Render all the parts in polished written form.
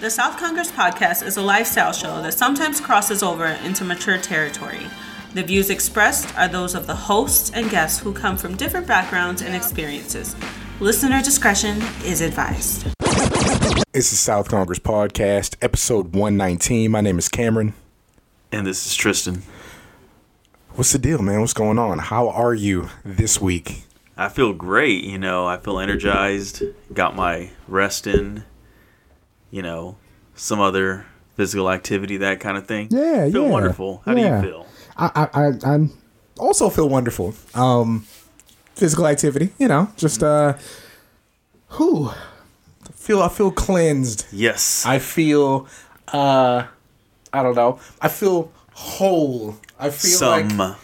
The South Congress Podcast is a lifestyle show that sometimes crosses over into mature territory. The views expressed are those of the hosts and guests who come from different backgrounds and experiences. Listener discretion is advised. This is South Congress Podcast, episode 119. My name is Cameron. And this is Tristan. What's the deal, man? What's going on? How are you this week? I feel great, you know. I feel energized. Got my rest in. You know, some other physical activity, that kind of thing. Yeah, I feel wonderful. How do you feel? I also feel wonderful. Physical activity, you know, just I feel cleansed. Yes. I feel I don't know. I feel whole. I feel I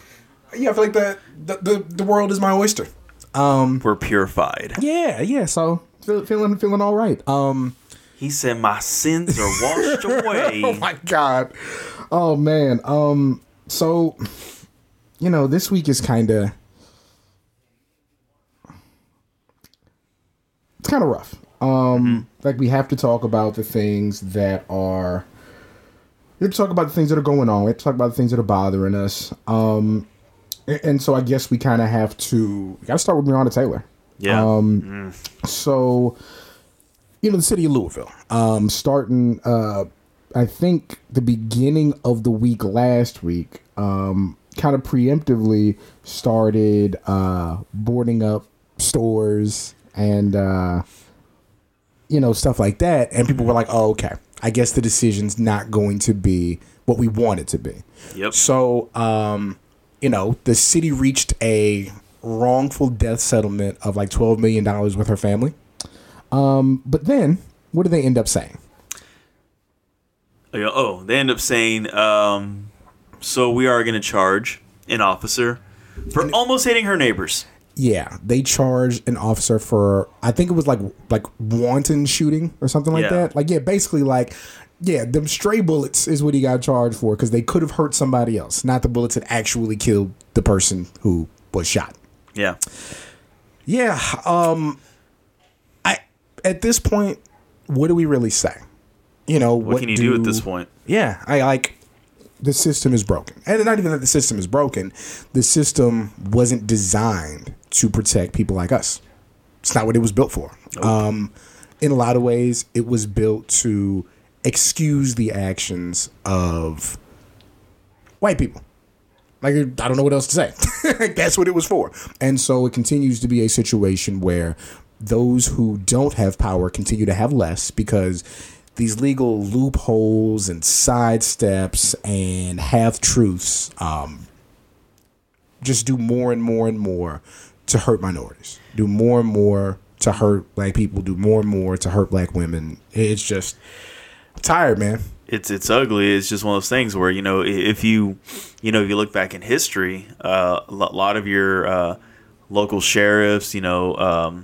feel like the world is my oyster. We're purified. Yeah, so feeling all right. He said, "My sins are washed away." Oh my God! Oh man! So, you know, this week is kind of rough. Like we have to talk about the things that are. We have to talk about the things that are going on. We have to talk about the things that are bothering us. And so I guess we kind of have to. We got to start with Rihanna Taylor. Yeah. So. You know, the city of Louisville, starting, I think, the beginning of the week last week, kind of preemptively started boarding up stores and, you know, stuff like that. And people were like, oh, okay, I guess the decision's not going to be what we want it to be. Yep. So, you know, the city reached a wrongful death settlement of like $12 million with her family. But then, what do they end up saying? Oh, they end up saying, so we are going to charge an officer for almost hitting her neighbors. Yeah, they charged an officer for, I think it was like wanton shooting or something like that. Like, yeah, basically like, yeah, them stray bullets is what he got charged for because they could have hurt somebody else, not the bullets that actually killed the person who was shot. Yeah. Yeah, at this point, what do we really say? You know, what can you do at this point? Yeah, I like the system is broken. And not even that the system is broken. The system wasn't designed to protect people like us. It's not what it was built for. Nope. In a lot of ways, it was built to excuse the actions of white people. Like, I don't know what else to say. Like, that's what it was for. And so it continues to be a situation where those who don't have power continue to have less because these legal loopholes and sidesteps and half-truths just do more and more and more to hurt minorities, do more and more to hurt black people, do more and more to hurt black women. It's just, I'm tired, man. It's ugly. It's just one of those things where, you know, if you look back in history, a lot of your local sheriffs, you know,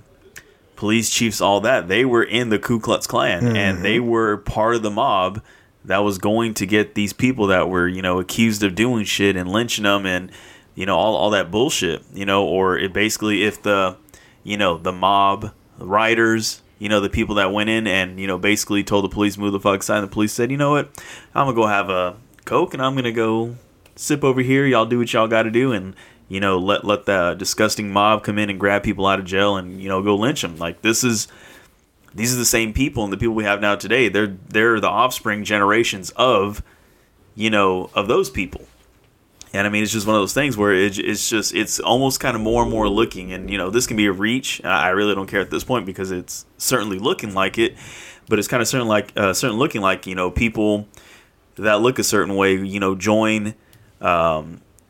police chiefs, all that, they were in the Ku Klux Klan, and they were part of the mob that was going to get these people that were, you know, accused of doing shit and lynching them and, you know, all that bullshit, you know, or it basically if the, you know, the mob rioters, you know, the people that went in and, you know, basically told the police, move the fuck aside, the police said, you know what, I'm going to go have a Coke and I'm going to go sip over here. Y'all do what y'all got to do and, you know, let the disgusting mob come in and grab people out of jail and, you know, go lynch them. Like, these are the same people, and the people we have now today, they're the offspring generations of, you know, of those people. And I mean, it's just one of those things where it's almost kind of more and more looking, and, you know, this can be a reach. I really don't care at this point because it's certainly looking like it, but it's kind of certain looking like, you know, people that look a certain way, you know, join,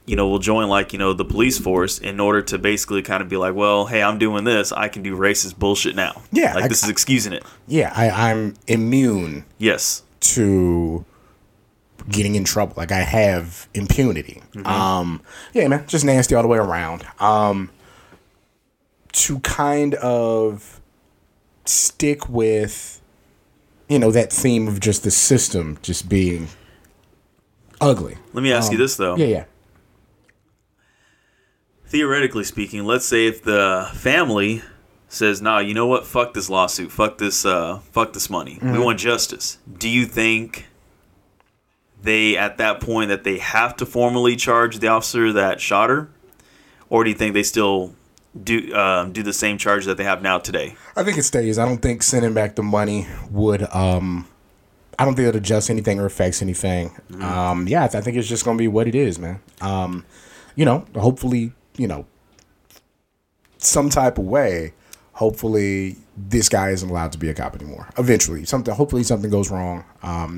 you know, will join, like, you know, the police force in order to basically kind of be like, well, hey, I'm doing this. I can do racist bullshit now. Yeah. Like, this is excusing it. Yeah. I'm immune. Yes. To getting in trouble. Like, I have impunity. Mm-hmm. Yeah, man. Just nasty all the way around. To kind of stick with, you know, that theme of just the system just being ugly. Let me ask you this, though. Yeah. Theoretically speaking, let's say if the family says, nah, you know what? Fuck this lawsuit. Fuck this money. Mm-hmm. We want justice. Do you think they, at that point, that they have to formally charge the officer that shot her? Or do you think they still do the same charge that they have now today? I think it stays. I don't think sending back the money would I don't think it adjusts anything or affects anything. Mm-hmm. I think it's just going to be what it is, man. Hopefully, some type of way, hopefully this guy isn't allowed to be a cop anymore. Eventually, something goes wrong.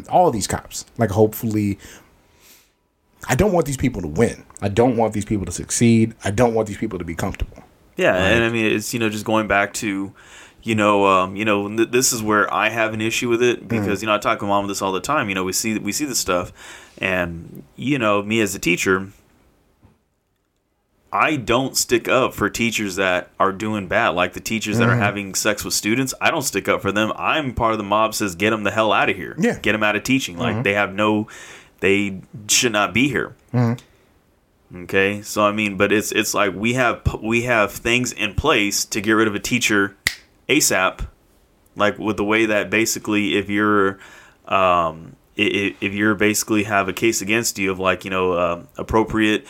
All of these cops, hopefully, I don't want these people to win. I don't want these people to succeed. I don't want these people to be comfortable. Yeah, right? And I mean, it's, just going back to, this is where I have an issue with it because, I talk to my mom with this all the time. We see this stuff, and, me as a teacher, I don't stick up for teachers that are doing bad, like the teachers that are having sex with students. I don't stick up for them. I'm part of the mob says, get them the hell out of here. Yeah. Get them out of teaching. Like they should not be here. Mm-hmm. Okay. So, but it's like we have things in place to get rid of a teacher ASAP. Like with the way that basically if you're, if you're basically have a case against you of inappropriate,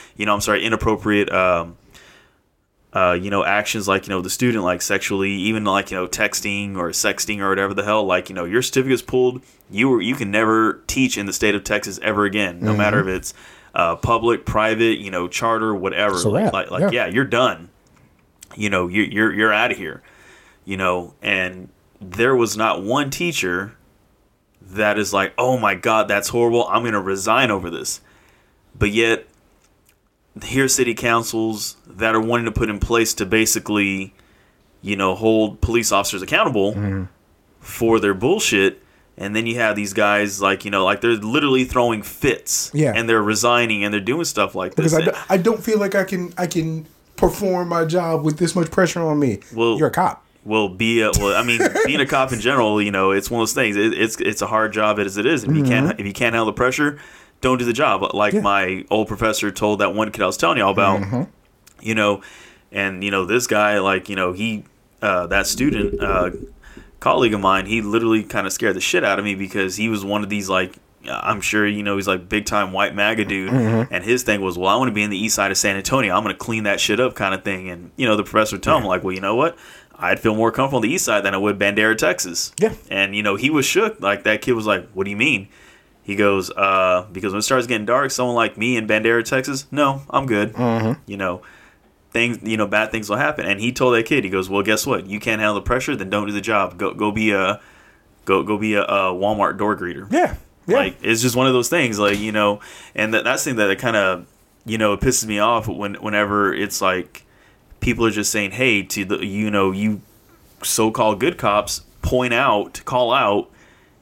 actions the student sexually, even texting or sexting or whatever the hell, your certificate's pulled, you can never teach in the state of Texas ever again, no matter if it's public, private, charter, whatever. So you're done. You're out of here. And there was not one teacher that is like, oh my God, that's horrible. I'm going to resign over this. But yet, here are city councils that are wanting to put in place to basically, hold police officers accountable for their bullshit. And then you have these guys they're literally throwing fits. Yeah. And they're resigning and they're doing stuff like this. Because I don't feel like I can perform my job with this much pressure on me. Well, you're a cop. Being a cop in general, it's one of those things. It's a hard job as it is. If you can't handle the pressure, don't do the job. My old professor told that one kid I was telling y'all about, this guy, that student, colleague of mine, he literally kind of scared the shit out of me because he was one of these, I'm sure, he's big time white MAGA dude. Mm-hmm. And his thing was, well, I want to be in the east side of San Antonio. I'm going to clean that shit up kind of thing. And, the professor told him well, you know what? I'd feel more comfortable on the east side than I would Bandera, Texas. Yeah. And, he was shook. That kid was like, what do you mean? He goes, because when it starts getting dark, someone like me in Bandera, Texas, no, I'm good. Mm-hmm. Things, bad things will happen. And he told that kid, he goes, well, guess what? You can't handle the pressure, then don't do the job. Go be a Walmart door greeter. Yeah. Yeah. It's just one of those things, and that's the thing that kind of, pisses me off whenever it's people are just saying, hey, to the, you so-called good cops, call out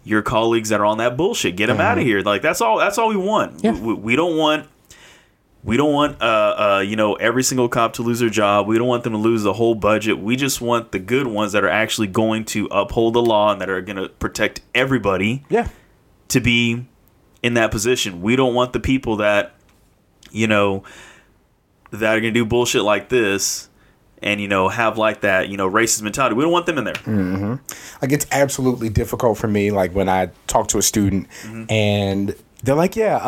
your colleagues that are on that bullshit. Get them out of here. That's all we want. Yeah. We don't want, every single cop to lose their job. We don't want them to lose the whole budget. We just want the good ones that are actually going to uphold the law and that are going to protect everybody to be in that position. We don't want the people that, that are going to do bullshit like this and, have that, racist mentality. We don't want them in there. Mm-hmm. It's absolutely difficult for me, when I talk to a student and they're like, yeah,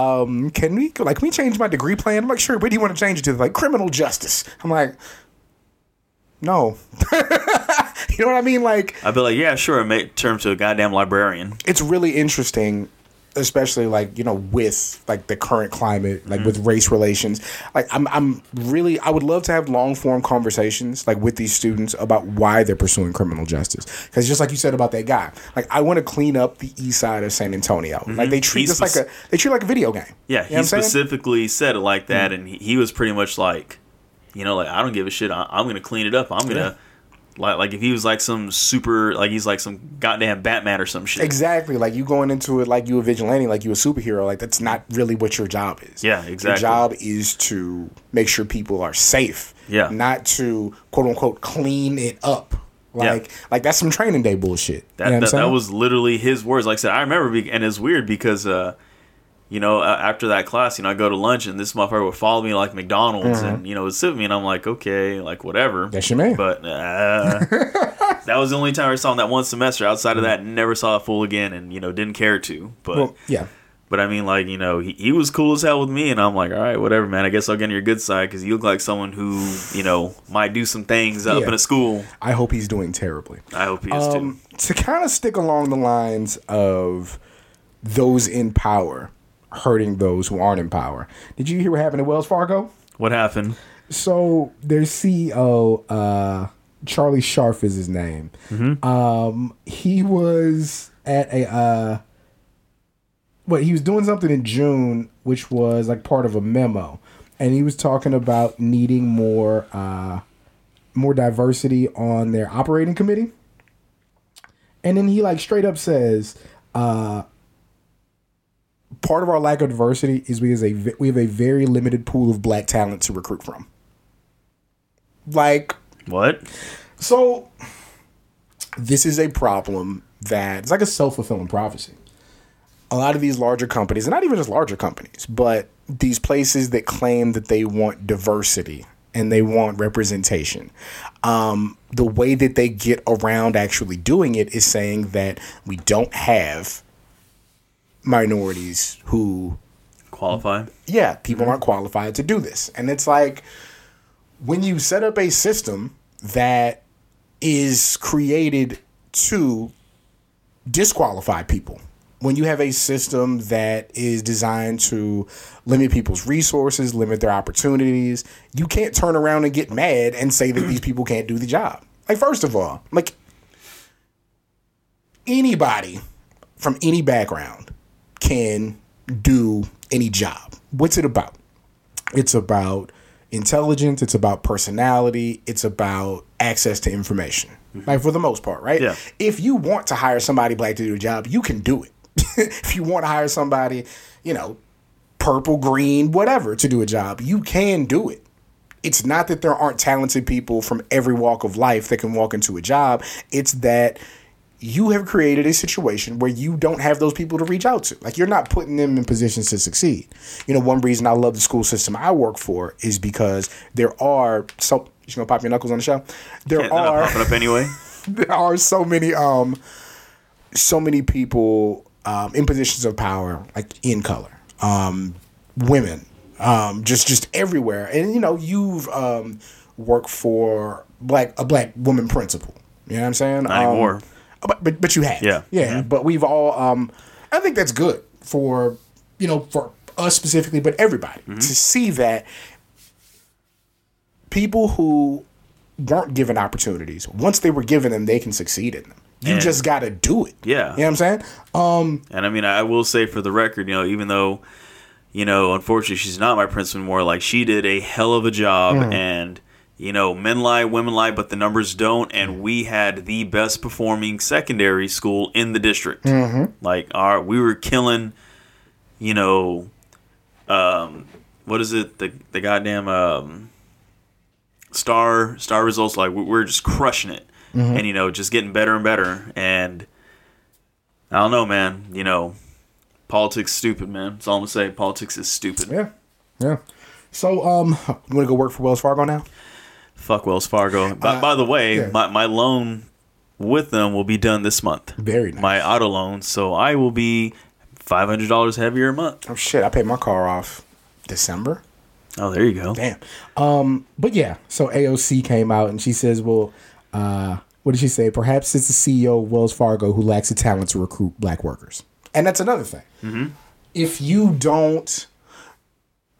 can we change my degree plan? I'm like, sure, what do you want to change it to? They're like, criminal justice. I'm like, no. You know what I mean? I'd be like, yeah, sure, turn to a goddamn librarian. It's really interesting. Especially with the current climate, with race relations, I would love to have long form conversations with these students about why they're pursuing criminal justice. Because just like you said about that guy, I want to clean up the east side of San Antonio. Mm-hmm. They treat this like a video game. Yeah, he specifically said it like that, and he was pretty much I don't give a shit. I'm gonna clean it up. I'm gonna. Like if he was some super, he's some goddamn Batman or some shit. Exactly. You going into it you a vigilante, you a superhero. That's not really what your job is. Yeah, exactly. Your job is to make sure people are safe. Yeah. Not to, quote unquote, clean it up. That's some training day bullshit. That was literally his words. Like I said, I remember, and it's weird because, after that class, I go to lunch and this motherfucker would follow me like McDonald's and, would sit with me and I'm like, okay, whatever. That's your man. But That was the only time I saw him that one semester. Outside of that, never saw a fool again, and didn't care to. But But I mean, like, he was cool as hell with me, and I'm like, all right, whatever, man. I guess I'll get on your good side, because you look like someone who, might do some things up in a school. I hope he's doing terribly. I hope he is, too. To kind of stick along the lines of those in power hurting those who aren't in power, did you hear what happened at Wells Fargo? What happened? So their CEO, Charlie Scharf is his name. Mm-hmm. He was at a... But he was doing something in June, which was like part of a memo, and he was talking about needing more diversity on their operating committee. And then he like straight up says, "Part of our lack of diversity is we have a very limited pool of black talent to recruit from." Like what? So this is a problem that it's like a self-fulfilling prophecy. A lot of these larger companies, and not even just larger companies, but these places that claim that they want diversity and they want representation, the way that they get around actually doing it is saying that we don't have minorities who qualify. Yeah, people aren't qualified to do this. And it's like, when you set up a system that is created to disqualify people, when you have a system that is designed to limit people's resources, limit their opportunities, you can't turn around and get mad and say that these people can't do the job. Like, first of all, like, anybody from any background can do any job. What's it about? It's about intelligence. It's about personality. It's about access to information. Like, for the most part, right? Yeah. If you want to hire somebody black to do a job, you can do it. If you want to hire somebody, purple, green, whatever, to do a job, you can do it. It's not that there aren't talented people from every walk of life that can walk into a job. It's that you have created a situation where you don't have those people to reach out to. Like, you're not putting them in positions to succeed. One reason I love the school system I work for is because there are so... You just gonna pop your knuckles on the show? They're not popping up anyway. There are so many people... in positions of power, like in color, women, just everywhere. And, you've worked for a black woman principal. You know what I'm saying? Not anymore. But you have. Yeah. Mm-hmm. But we've all, I think that's good for, for us specifically, but everybody to see that people who weren't given opportunities, once they were given them, they can succeed in them. You just got to do it. Yeah. You know what I'm saying? And I mean, I will say for the record, even though, unfortunately she's not my principal anymore, like, she did a hell of a job and, men lie, women lie, but the numbers don't. And we had the best performing secondary school in the district. Mm-hmm. Like, we were killing, what is it? The goddamn, star results. Like, we're just crushing it. Mm-hmm. And, just getting better and better. And I don't know, man, politics is stupid, man. That's all I'm going to say. Politics is stupid. Yeah. So, you want to go work for Wells Fargo now? Fuck Wells Fargo. By the way, my loan with them will be done this month. Very nice. My auto loan. So I will be $500 heavier a month. Oh, shit. I paid my car off December. Oh, there you go. Damn. But yeah, so AOC came out and she says, well... what did she say? Perhaps it's the CEO of Wells Fargo who lacks the talent to recruit black workers. And that's another thing. Mm-hmm. If you don't,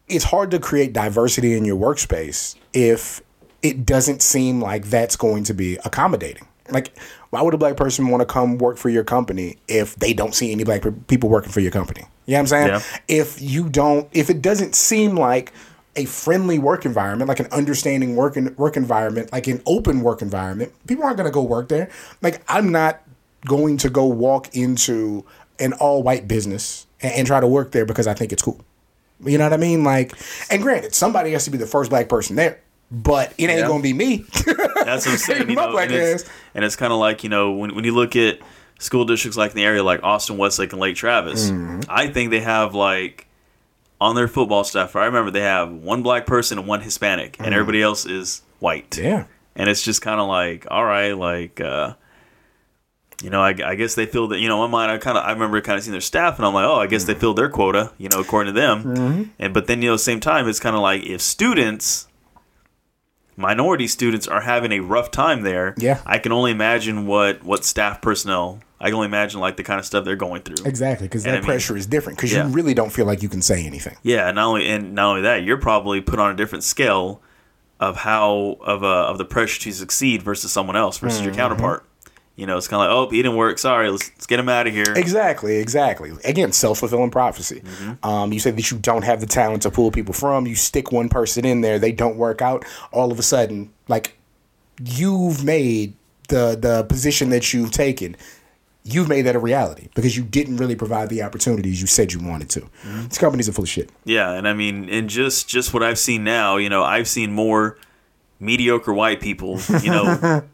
it's hard to create diversity in your workspace if it doesn't seem like that's going to be accommodating. Like, why would a black person want to come work for your company if they don't see any black people working for your company? You know what I'm saying? Yeah. If it doesn't seem like a friendly work environment, like an understanding work environment, like an open work environment, people aren't going to go work there. Like, I'm not going to go walk into an all white business and try to work there because I think it's cool. You know what I mean? Like, and granted, somebody has to be the first black person there, but it ain't going to be me. That's what I'm saying. It's kind of like, when you look at school districts like in the area, like Austin, Westlake, and Lake Travis, I think they have on their football staff, I remember they have one black person and one Hispanic, and everybody else is white. Yeah. And it's just kind of like, all right, like, you know, I guess they filled it. You know, in my mind, I remember kind of seeing their staff, and I'm like, oh, I guess they filled their quota, you know, according to them. Mm-hmm. And but then, you know, same time, it's kind of like if students, minority students, are having a rough time there, yeah, I can only imagine what staff personnel. I can only imagine like the kind of stuff they're going through. Exactly, because that pressure is different. Because you really don't feel like you can say anything. Yeah, not only that, you're probably put on a different scale of how of the pressure to succeed versus someone else versus your counterpart. You know, it's kind of like, oh, he didn't work. Sorry, let's get him out of here. Exactly. Again, self-fulfilling prophecy. Mm-hmm. You say that you don't have the talent to pull people from. You stick one person in there. They don't work out. All of a sudden, like, you've made the position that you've taken, you've made that a reality because you didn't really provide the opportunities you said you wanted to. Mm-hmm. These companies are full of shit. Yeah, and I mean, and just what I've seen now, you know, I've seen more mediocre white people, you know,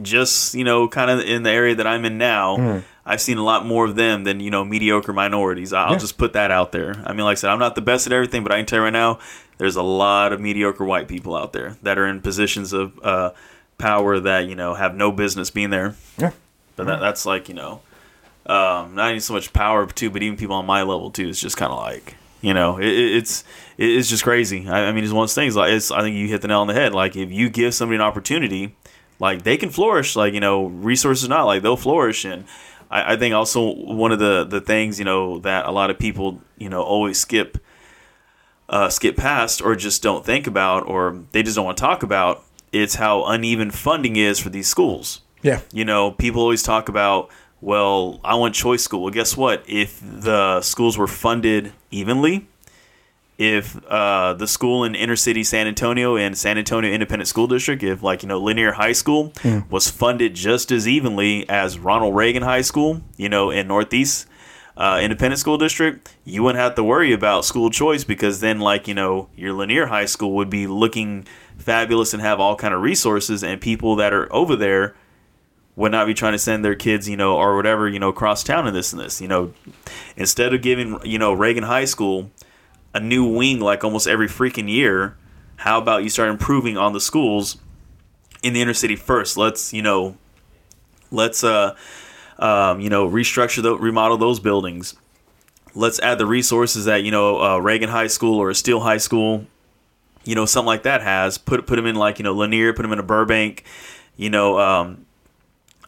just, you know, kind of in the area that I'm in now, I've seen a lot more of them than, you know, mediocre minorities. I'll just put that out there. I mean, like I said, I'm not the best at everything, but I can tell you right now, there's a lot of mediocre white people out there that are in positions of power that, you know, have no business being there. Yeah. But that's like, you know, not even so much power too, but even people on my level too. It's just kind of like, you know, it's just crazy. I mean, it's one of those things. Like, I think you hit the nail on the head. Like, if you give somebody an opportunity, like, they can flourish, like, you know, resources not, like, they'll flourish. And I think also one of the things, you know, that a lot of people, you know, always skip past or just don't think about or they just don't want to talk about, it's how uneven funding is for these schools. Yeah. You know, people always talk about, well, I want choice school. Well, guess what? If the schools were funded evenly, if the school in inner city San Antonio and San Antonio Independent School District, if like, you know, Lanier High School was funded just as evenly as Ronald Reagan High School, you know, in Northeast Independent School District, you wouldn't have to worry about school choice because then like, you know, your Lanier High School would be looking fabulous and have all kind of resources and people that are over there would not be trying to send their kids, you know, or whatever, you know, across town and this, you know, instead of giving, you know, Reagan High School a new wing like almost every freaking year, how about you start improving on the schools in the inner city first? Let's, you know, you know, remodel those buildings. Let's add the resources that, you know, Reagan High School or Steele High School, you know, something like that has. Put them in like, you know, Lanier, put them in a Burbank, you know,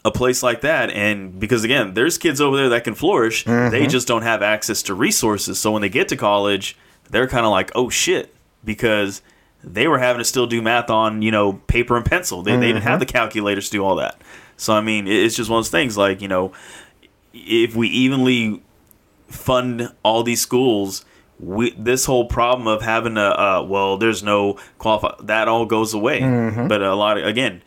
a place like that. And because again, there's kids over there that can flourish. Mm-hmm. They just don't have access to resources. So when they get to college, they're kind of like, oh shit, because they were having to still do math on, you know, paper and pencil. They didn't have the calculators to do all that. So, I mean, it's just one of those things like, you know, if we evenly fund all these schools, this whole problem of having a, well, there's no that all goes away. Mm-hmm. But a lot of, again,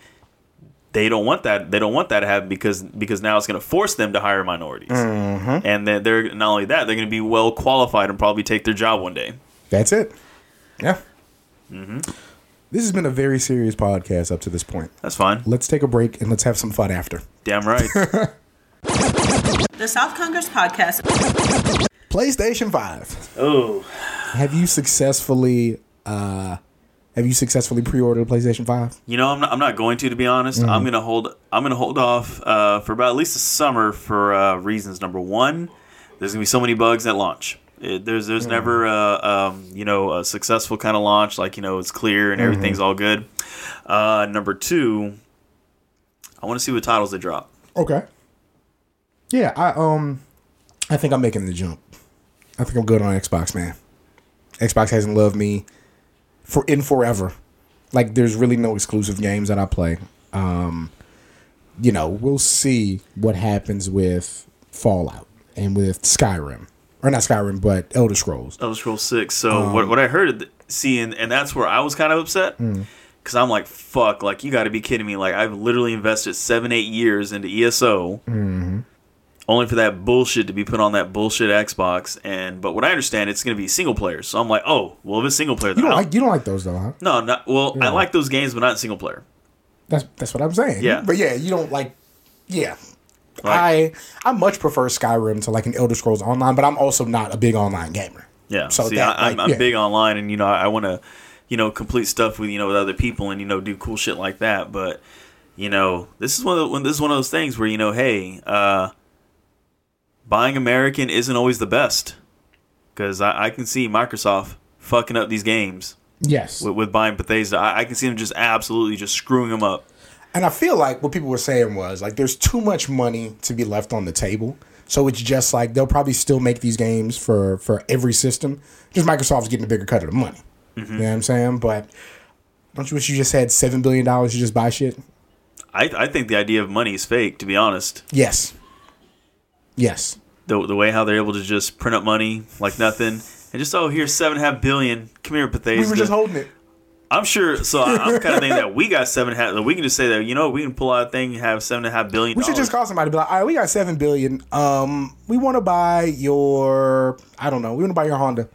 they don't want that. They don't want that to happen because now it's going to force them to hire minorities, and then they're not only that, they're going to be well qualified and probably take their job one day. That's it. Yeah. Mm-hmm. This has been a very serious podcast up to this point. That's fine. Let's take a break and let's have some fun after. Damn right. The South Congress Podcast. PlayStation 5. Oh. Have you successfully pre-ordered a PlayStation 5? You know, I'm not going to be honest. Mm-hmm. I'm gonna hold off for about at least the summer for reasons. Number one, there's gonna be so many bugs at launch. There's never you know, a successful kind of launch, like, you know, it's clear and everything's all good. Number two, I want to see what titles they drop. Okay. Yeah, I think I'm making the jump. I think I'm good on Xbox, man. Xbox hasn't loved me forever. Like, there's really no exclusive games that I play. You know, we'll see what happens with Fallout and with Skyrim, or not Skyrim, but Elder Scrolls. Elder Scrolls 6. So what I heard, and that's where I was kind of upset because I'm like, fuck, like, you got to be kidding me! Like, I've literally invested 7-8 years into ESO, only for that bullshit to be put on that bullshit Xbox. But what I understand, it's going to be single player. So I'm like, oh, well, if it's single player, then you don't like those though, huh? No, I like those games, but not single player. That's what I'm saying. Yeah, but yeah, you don't like. Yeah, I much prefer Skyrim to like an Elder Scrolls Online, but I'm also not a big online gamer. Yeah, so I'm big online, and you know, I want to you know, complete stuff with, you know, with other people and, you know, do cool shit like that. But, you know, this is one of those things where, you know, hey, buying American isn't always the best, because I can see Microsoft fucking up these games. Yes, with buying Bethesda, I can see them just absolutely just screwing them up. And I feel like what people were saying was like, there's too much money to be left on the table. So it's just like they'll probably still make these games for every system. Just Microsoft's getting a bigger cut of the money. Mm-hmm. You know what I'm saying? But don't you wish you just had $7 billion to just buy shit? I think the idea of money is fake, to be honest. Yes. Yes. The way how they're able to just print up money like nothing. And just, oh, here's $7.5 billion. Come here, Bethesda. We were just holding it. I'm sure. So I'm kind of thinking that we got $7.5 billion. We can just say that, you know, we can pull out a thing and have $7.5 billion. We should just call somebody and be like, all right, we got $7 billion. We want to buy your, I don't know, we want to buy your Honda.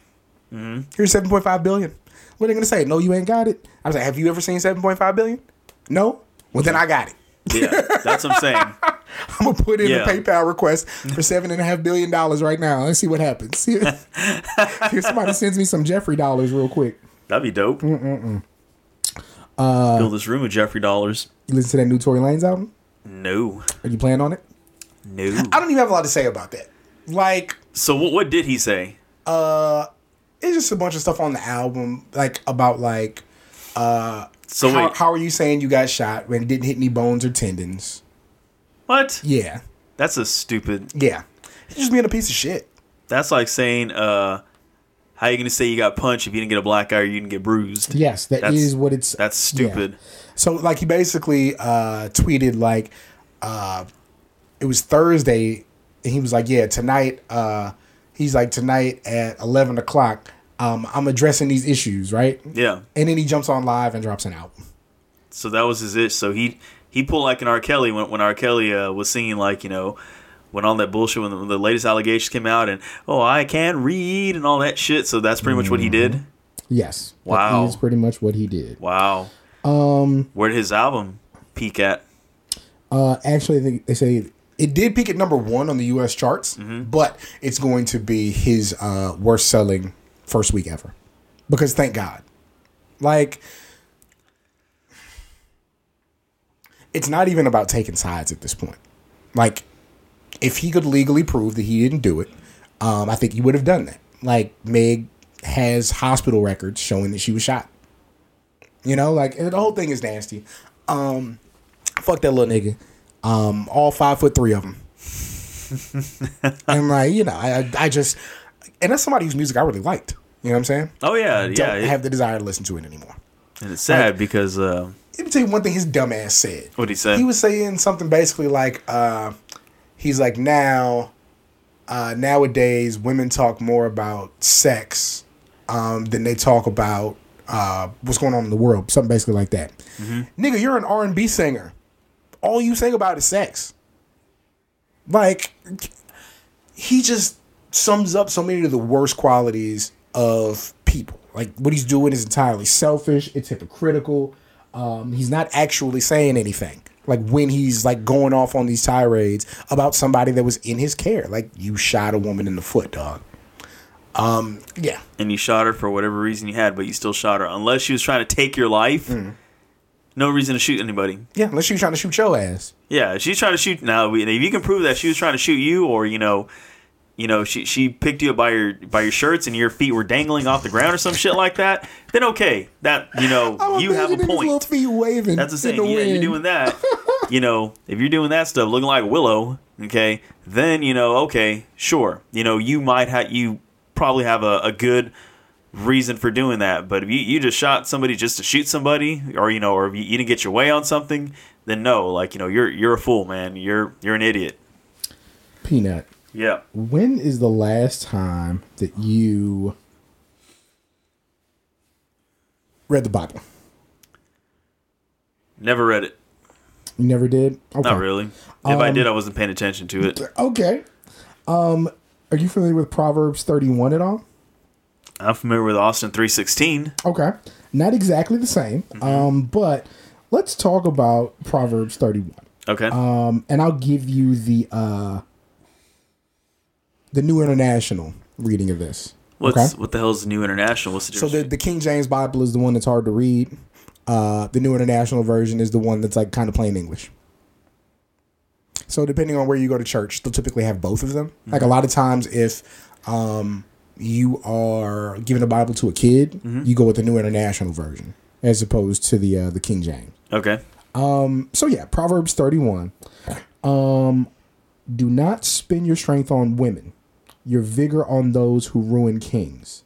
Mm-hmm. Here's $7.5 billion. What are they going to say? No, you ain't got it. I was like, have you ever seen $7.5 billion? No. Well, then I got it. Yeah, that's what I'm saying. I'm going to put in a PayPal request for $7.5 billion right now. Let's see what happens. See if somebody sends me some Jeffrey dollars real quick. That'd be dope. Fill this room with Jeffrey dollars. You listen to that new Tory Lanez album? No. Are you playing on it? No. I don't even have a lot to say about that. Like, so what did he say? It's just a bunch of stuff on the album, like about like, so how are you saying you got shot when it didn't hit any bones or tendons? What? Yeah. That's a stupid... Yeah. He's just being a piece of shit. That's like saying, how are you going to say you got punched if you didn't get a black eye or you didn't get bruised? Yes, that's is what it's... That's stupid. Yeah. So, like, he basically tweeted, like, it was Thursday, and he was like, yeah, tonight, he's like, tonight at 11 o'clock, I'm addressing these issues, right? Yeah. And then he jumps on live and drops an album. So that was his ish. So he pulled like an R. Kelly when R. Kelly was singing, like, you know, when all that bullshit, when the latest allegations came out and, oh, I can read and all that shit. So that's pretty much what he did? Yes. Wow. That is pretty much what he did. Wow. Where did his album peak at? Actually, they say it did peak at number one on the U.S. charts, but it's going to be his worst selling first week ever. Because thank God. Like... It's not even about taking sides at this point. Like, if he could legally prove that he didn't do it, I think he would have done that. Like, Meg has hospital records showing that she was shot. You know, like, and the whole thing is nasty. Fuck that little nigga. All 5'3" of them. And, like, you know, I just... And that's somebody whose music I really liked. You know what I'm saying? Oh, yeah, I don't have the desire to listen to it anymore. And it's sad, like, because... Let me tell you one thing his dumb ass said. What did he say? He was saying something basically like, he's like, nowadays women talk more about sex than they talk about what's going on in the world. Something basically like that. Mm-hmm. Nigga, you're an R&B singer. All you sing about is sex. Like, he just sums up so many of the worst qualities of people. Like, what he's doing is entirely selfish. It's hypocritical. He's not actually saying anything. Like, when he's like going off on these tirades about somebody that was in his care, like, you shot a woman in the foot, dog. Yeah. And you shot her for whatever reason you had, but you still shot her. Unless she was trying to take your life, no reason to shoot anybody. Yeah, unless she was trying to shoot your ass. Yeah, she's trying to shoot. Now, if you can prove that she was trying to shoot you, or you know, she picked you up by your shirts and your feet were dangling off the ground or some shit like that, then okay, that, you know, you have a point. Little feet waving. That's the thing. Yeah, wind. You're doing that. You know, if you're doing that stuff, looking like Willow, okay, then, you know, okay, sure, you know, you probably have a good reason for doing that. But if you just shot somebody just to shoot somebody, or, you know, or if you didn't get your way on something, then no, like, you know, you're a fool, man. You're an idiot. Peanut. Yeah. When is the last time that you read the Bible? Never read it. You never did? Okay. Not really. If I did, I wasn't paying attention to it. Okay. Are you familiar with Proverbs 31 at all? I'm familiar with Austin 3:16. Okay. Not exactly the same. But let's talk about Proverbs 31. Okay. And I'll give you the New International reading of this. What the hell is the New International? What's the difference? So the King James Bible is the one that's hard to read. The New International Version is the one that's like kind of plain English. So depending on where you go to church, they'll typically have both of them. Mm-hmm. Like a lot of times if you are giving a Bible to a kid, mm-hmm. you go with the New International Version as opposed to the King James. Okay. So yeah, Proverbs 31. Do not spend your strength on women, your vigor on those who ruin kings,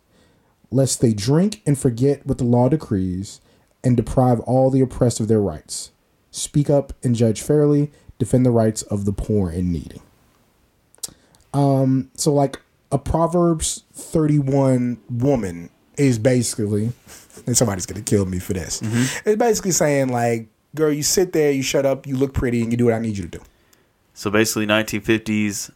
lest they drink and forget what the law decrees and deprive all the oppressed of their rights. Speak up and judge fairly. Defend the rights of the poor and needy. So like a Proverbs 31 woman is basically, and somebody's going to kill me for this. Mm-hmm. It's basically saying like, girl, you sit there, you shut up, you look pretty, and you do what I need you to do. So basically 1950s,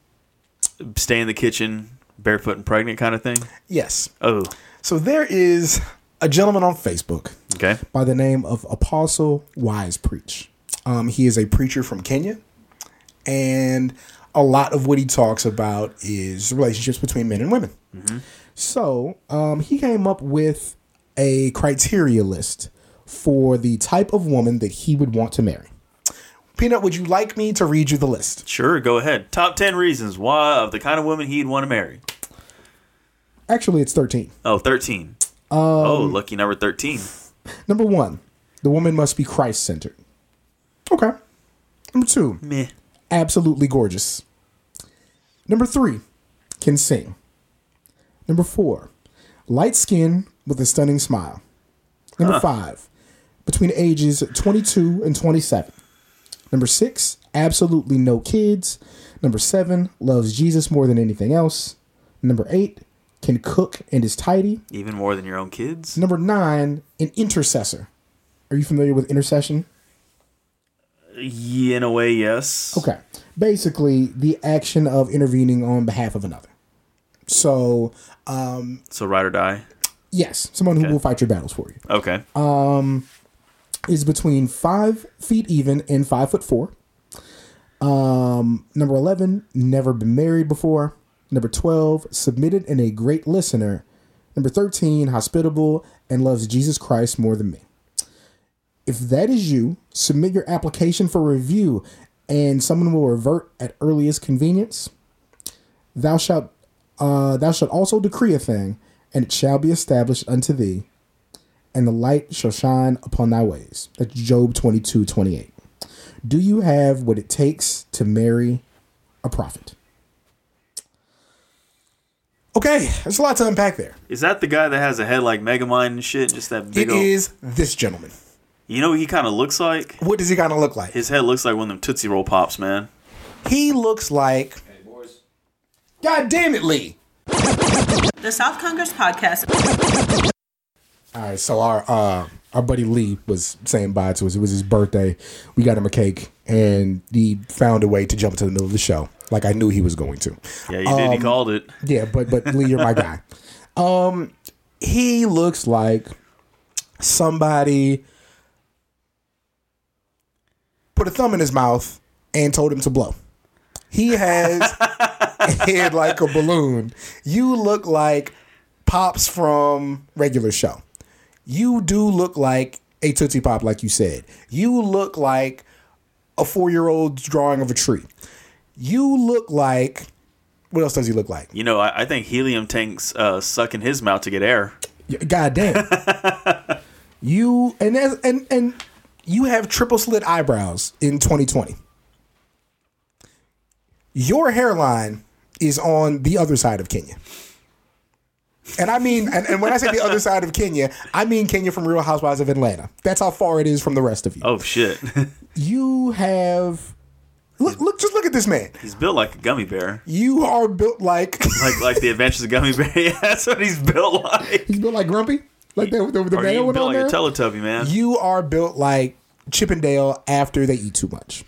stay in the kitchen, barefoot and pregnant kind of thing? Yes. Oh. So there is a gentleman on Facebook by the name of Apostle Wise Preach. He is a preacher from Kenya, and a lot of what he talks about is relationships between men and women. Mm-hmm. So he came up with a criteria list for the type of woman that he would want to marry. Peanut, would you like me to read you the list? Sure, go ahead. Top 10 reasons why of the kind of woman he'd want to marry. Actually, it's 13. Oh, 13. Lucky number 13. Number 1, the woman must be Christ-centered. Okay. Number 2, meh. Absolutely gorgeous. Number 3, can sing. Number 4, light skin with a stunning smile. Number 5, between ages 22 and 27. Number 6, absolutely no kids. Number 7, loves Jesus more than anything else. Number 8, can cook and is tidy. Even more than your own kids. Number 9, an intercessor. Are you familiar with intercession? Yeah, in a way, yes. Okay. Basically, the action of intervening on behalf of another. So ride or die? Yes, someone who will fight your battles for you. Okay. Is between 5 feet even and 5'4". Number 11, never been married before. Number 12, submitted and a great listener. Number 13, hospitable and loves Jesus Christ more than me. If that is you, submit your application for review, and someone will revert at earliest convenience. Thou shalt also decree a thing, and it shall be established unto thee, and the light shall shine upon thy ways. That's Job 22:28. Do you have what it takes to marry a prophet? Okay, there's a lot to unpack there. Is that the guy that has a head like Megamind and shit? Just that big old... It is this gentleman. You know what he kind of looks like? What does he kind of look like? His head looks like one of them Tootsie Roll Pops, man. He looks like... Hey, boys. God damn it, Lee! The South Congress Podcast. All right, so our buddy Lee was saying bye to us. It was his birthday. We got him a cake, and he found a way to jump into the middle of the show, like I knew he was going to. Yeah, you did. He called it. Yeah, but Lee, you're my guy. He looks like somebody put a thumb in his mouth and told him to blow. He has a head like a balloon. You look like Pops from Regular Show. You do look like a Tootsie Pop, like you said. You look like a 4-year-old's drawing of a tree. You look like... What else does he look like? You know, I think helium tanks suck in his mouth to get air. God damn. You... And you have triple slit eyebrows in 2020. Your hairline is on the other side of Kenya. And I mean, and when I say the other side of Kenya, I mean Kenya from Real Housewives of Atlanta. That's how far it is from the rest of you. Oh, shit. You have... Look at this man. He's built like a gummy bear. You are built like... like the Adventures of Gummy Bear. Yeah, that's what he's built like. He's built like Grumpy? Like the or you built like there? A Teletubby, man. You are built like Chip and Dale after they eat too much.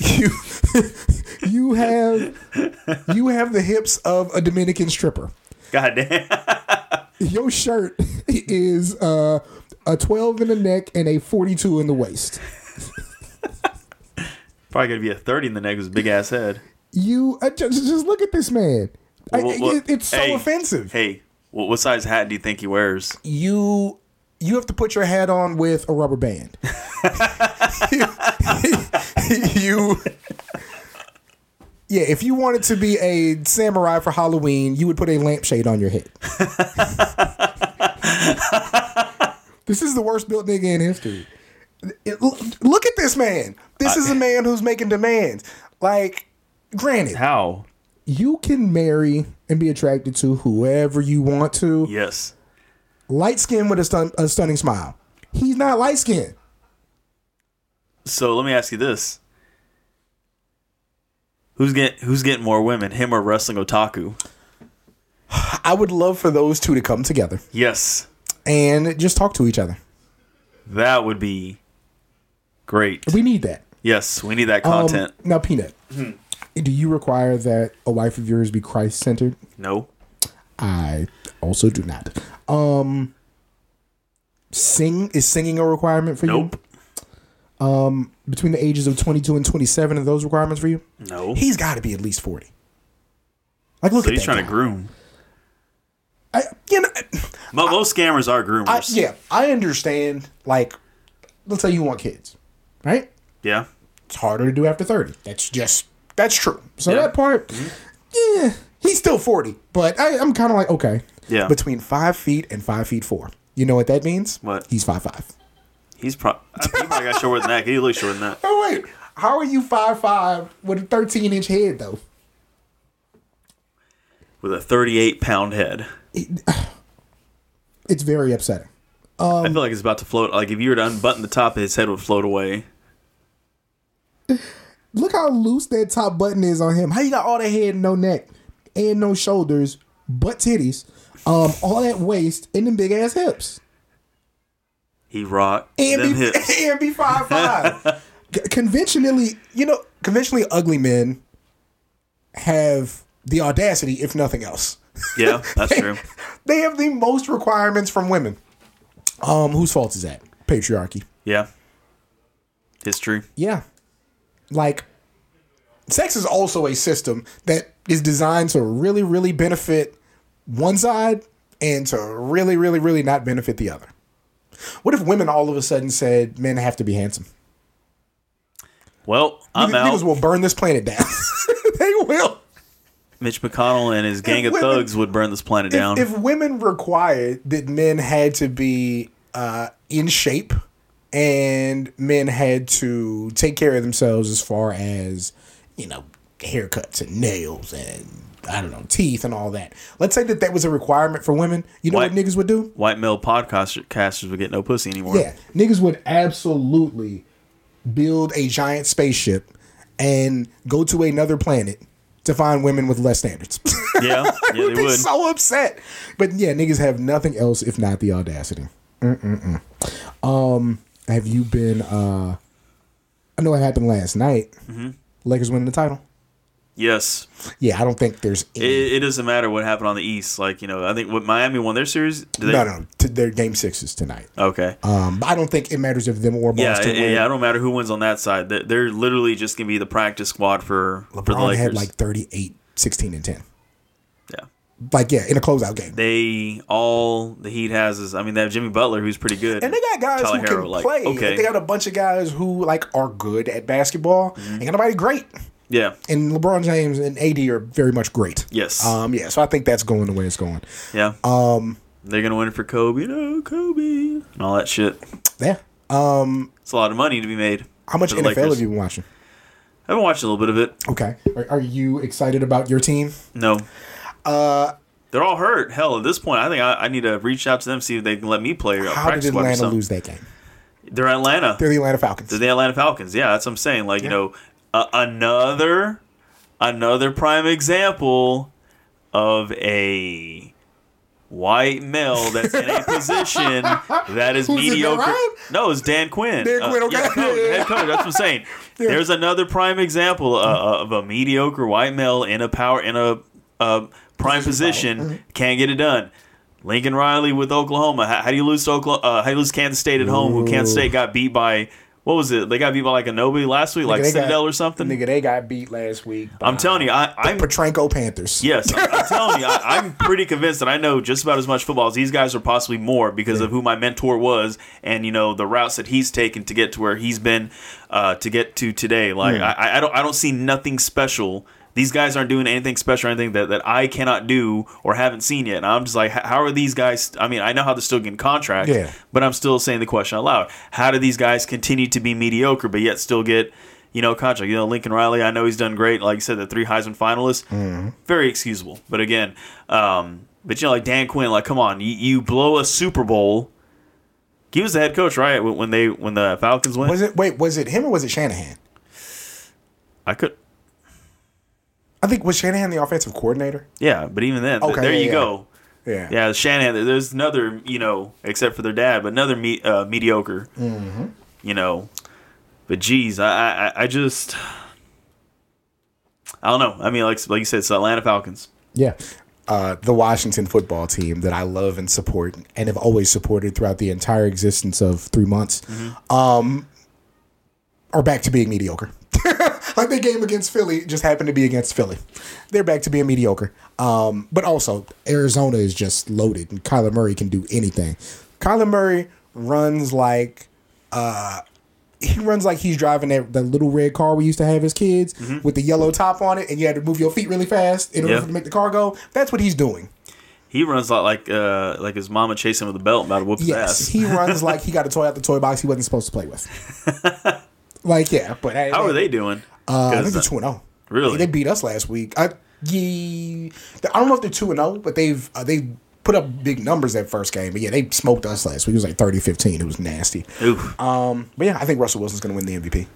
You have the hips of a Dominican stripper. God damn. Your shirt is a 12 in the neck and a 42 in the waist. Probably going to be a 30 in the neck with his big ass head. You just look at this man. It's so offensive. Hey, What size hat do you think he wears? You have to put your hat on with a rubber band. Yeah, if you wanted to be a samurai for Halloween, you would put a lampshade on your head. This is the worst built nigga in history. Look at this man. This is a man who's making demands. Like, granted. How? You can marry and be attracted to whoever you want to. Yes. Light skin with a stunning smile. He's not light skinned. So let me ask you this. Who's getting more women, him or wrestling otaku? I would love for those two to come together. Yes. And just talk to each other. That would be great. We need that. Yes, we need that content. Now, Peanut, do you require that a wife of yours be Christ-centered? No. I also do not. Is singing a requirement for you? Nope. Between the ages of 22 and 27, are those requirements for you? No. He's got to be at least 40. Like, look so at he's that trying guy. To groom. Most scammers are groomers. I understand. Like, let's say you want kids, right? Yeah. It's harder to do after 30. That's true. So that part, he's still 40. But I'm kind of like, okay. Yeah. Between 5 feet and 5'4". You know what that means? What? He's 5'5". He's probably got shorter than that. He looks shorter than that. Oh, wait. How are you 5'5" with a 13-inch head, though? With a 38-pound head. It's very upsetting. I feel like it's about to float. Like, if you were to unbutton the top, his head would float away. Look how loose that top button is on him. How you got all that head and no neck and no shoulders, but titties, all that waist, and them big-ass hips. He rocked them hips. And be 5'5". Conventionally ugly men have the audacity, if nothing else. Yeah, that's true. They have the most requirements from women. Whose fault is that? Patriarchy. Yeah. History. Yeah. Like, sex is also a system that is designed to really, really benefit one side and to really, really, really not benefit the other. What if women all of a sudden said men have to be handsome? Well, I'm out. Niggas will burn this planet down. They will. Mitch McConnell and his gang of thugs would burn this planet down. If women required that men had to be in shape and men had to take care of themselves as far as, haircuts and nails and, I don't know, teeth and all that. Let's say that was a requirement for women. You know what niggas would do? White male podcasters would get no pussy anymore. Yeah. Niggas would absolutely build a giant spaceship and go to another planet to find women with less standards. Yeah, they would. So upset. But yeah, niggas have nothing else if not the audacity. Have you been? I know it happened last night. Mm-hmm. Lakers winning the title. Yes. Yeah, I don't think there's any. It doesn't matter what happened on the East. Like, I think what Miami won their series. Their game 6 is tonight. Okay. But I don't think it matters if them or Boston win. Yeah, I don't matter who wins on that side. They're literally just gonna be the practice squad for the Lakers. Had like 38, 16, and 10. Yeah. Like, yeah, in a closeout game. All the Heat has is, they have Jimmy Butler, who's pretty good. And they got guys who can play. Okay. They got a bunch of guys who, are good at basketball. Mm-hmm. Ain't got nobody great. Yeah. And LeBron James and AD are very much great. Yes. Yeah, so I think that's going the way it's going. Yeah. They're going to win it for Kobe. No, Kobe. And all that shit. Yeah. It's a lot of money to be made. How much NFL have you been watching? I've been watching a little bit of it. Okay. Are you excited about your team? No. They're all hurt. Hell, at this point, I think I need to reach out to them, see if they can let me play. How did Atlanta lose that game? They're Atlanta. They're the Atlanta Falcons. Yeah, that's what I'm saying. Like, another prime example of a white male that's in a position that is mediocre. No, it's Dan Quinn. Dan Quinn, okay. Head coach, that's what I'm saying. Yeah. There's another prime example of a mediocre white male prime position, can't get it done. Lincoln Riley with Oklahoma. How do you lose to Kansas State at home? Who Kansas State got beat by what was it? They got beat by like a nobody last week, like Citadel or something. Nigga, they got beat last week. I'm telling you, I'm Petranco Panthers. Yes, I'm telling you, I'm pretty convinced that I know just about as much football as these guys, or possibly more, because of who my mentor was, and you know the routes that he's taken to get to where he's been, to get to today. Like I don't see nothing special. These guys aren't doing anything special or anything that I cannot do or haven't seen yet. And I'm just like, how are these guys? I mean, I know how they're still getting contracts, but I'm still saying the question out loud. How do these guys continue to be mediocre but yet still get, you know, contract? You know, Lincoln Riley, I know he's done great. Like you said, the 3 Heisman finalists, very excusable. But again, but you know, like Dan Quinn, like, come on, you blow a Super Bowl. He was the head coach, right? When the Falcons went. Was it him or was it Shanahan? I think, was Shanahan the offensive coordinator? Yeah, but even then, there you go. Yeah. Yeah, Shanahan, there's another, you know, except for their dad, but another mediocre, you know. But, geez, I just, I don't know. I mean, like you said, it's the Atlanta Falcons. Yeah. The Washington football team that I love and support and have always supported throughout the entire existence of 3 months are back to being mediocre. Like, the game against Philly just happened to be against Philly. They're back to being mediocre. But also, Arizona is just loaded, and Kyler Murray can do anything. Kyler Murray runs like he's driving that little red car we used to have as kids with the yellow top on it, and you had to move your feet really fast in order to make the car go. That's what he's doing. He runs like his mama chased him with a belt about to whoop his ass. He runs like he got a toy out the toy box he wasn't supposed to play with. Like, yeah, but how are they doing? I think they're 2-0. Really? They beat us last week. I don't know if they're 2-0, but they put up big numbers that first game. But yeah, they smoked us last week. It was like 30-15. It was nasty. Oof. But yeah, I think Russell Wilson's going to win the MVP.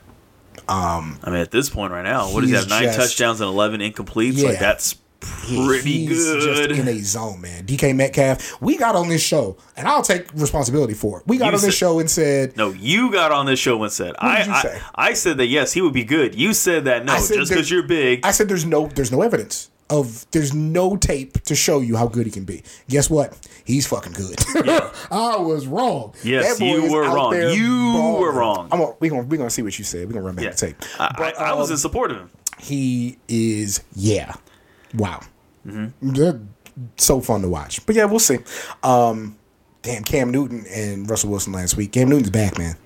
I mean, at this point right now, what does he have? 9 touchdowns and 11 incompletes. Yeah. Like, that's pretty good. Just in a zone, man. DK Metcalf, we got on this show, and I'll take responsibility for it. We got on this show and said, no, you got on this show and said, I said that yes, he would be good. You said that no, just because you're big. I said there's no evidence of, there's no tape to show you how good he can be. Guess what? He's fucking good. Yeah. I was wrong. Yes, you were wrong. We're gonna see what you said. We're gonna run back the tape. I was in support of him. He is wow. They're so fun to watch. But yeah, we'll see. Damn, Cam Newton and Russell Wilson last week. Cam Newton's back, man.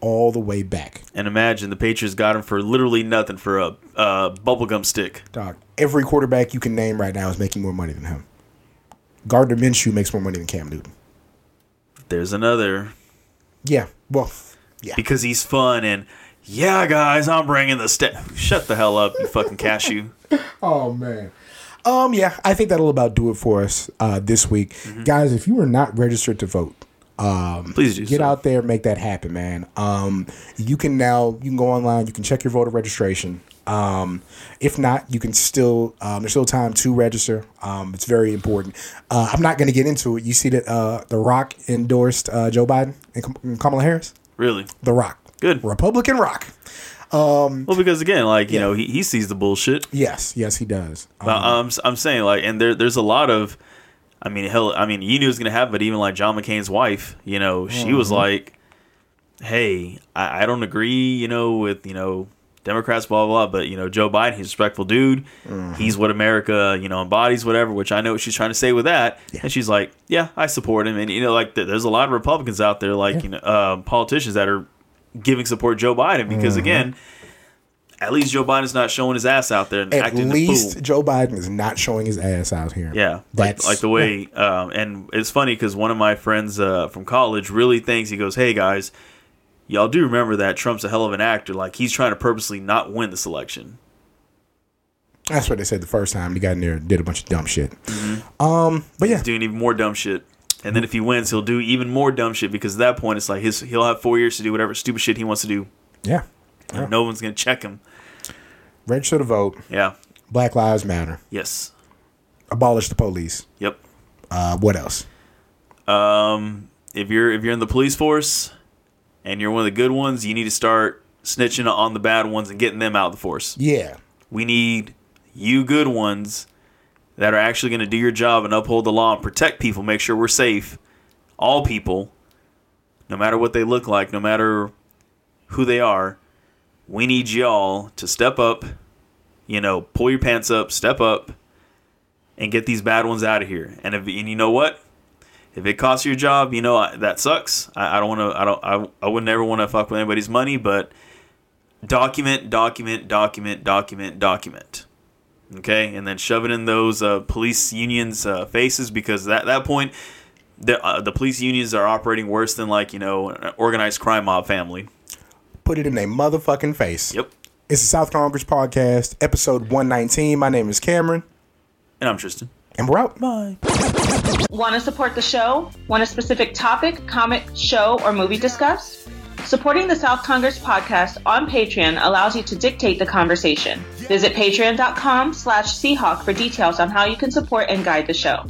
All the way back. And imagine the Patriots got him for literally nothing, for a bubblegum stick. Dog, every quarterback you can name right now is making more money than him. Gardner Minshew makes more money than Cam Newton. There's another. Yeah, well, yeah. Because he's fun and, yeah, guys, I'm bringing the shut the hell up, you fucking cashew. Oh, man. Yeah, I think that'll about do it for us this week. Guys, if you are not registered to vote, please do get out there and make that happen, man. You can go online. You can check your voter registration. If not, you can still there's still time to register. It's very important. I'm not going to get into it. You see that The Rock endorsed Joe Biden and Kamala Harris? Really? The Rock. Good. Republican Rock. Well, because again, like, you know, he sees the bullshit. Yes, he does. But I'm saying, like, and there's a lot of, I mean, you knew it was gonna happen. But even like John McCain's wife, you know, she was like, "Hey, I don't agree, you know, with, you know, Democrats, blah blah blah, but you know, Joe Biden, he's a respectful dude. He's what America, you know, embodies, whatever." Which I know what she's trying to say with that. Yeah. And she's like, "Yeah, I support him." And you know, like, there's a lot of Republicans out there, like you know, politicians that are giving support to Joe Biden because, again, at least Joe Biden's not showing his ass out there and acting the fool. At least Joe Biden is not showing his ass out here. Yeah. That's like the way. And it's funny because one of my friends from college really thinks, he goes, "Hey, guys, y'all do remember that Trump's a hell of an actor. Like, he's trying to purposely not win this election." That's what they said the first time he got in there and did a bunch of dumb shit. But yeah. He's doing even more dumb shit. And then if he wins, he'll do even more dumb shit, because at that point, it's like he'll have 4 years to do whatever stupid shit he wants to do. Yeah. And no one's going to check him. Register to vote. Yeah. Black Lives Matter. Yes. Abolish the police. Yep. What else? If you're in the police force and you're one of the good ones, you need to start snitching on the bad ones and getting them out of the force. Yeah. We need you good ones that are actually going to do your job and uphold the law and protect people, make sure we're safe, all people, no matter what they look like, no matter who they are. We need y'all to step up, you know, pull your pants up, step up, and get these bad ones out of here. And and you know what? If it costs your job, you know, that sucks. I would never want to fuck with anybody's money, but document. Okay? And then shove it in those police unions' faces, because at that point, the police unions are operating worse than, like, you know, an organized crime mob family. Put it in their motherfucking face. Yep. It's the South Congress Podcast, episode 119. My name is Cameron. And I'm Tristan. And we're out. Bye. Want to support the show? Want a specific topic, comic, show, or movie discussed? Supporting the South Congress Podcast on Patreon allows you to dictate the conversation. Visit patreon.com/Seahawk for details on how you can support and guide the show.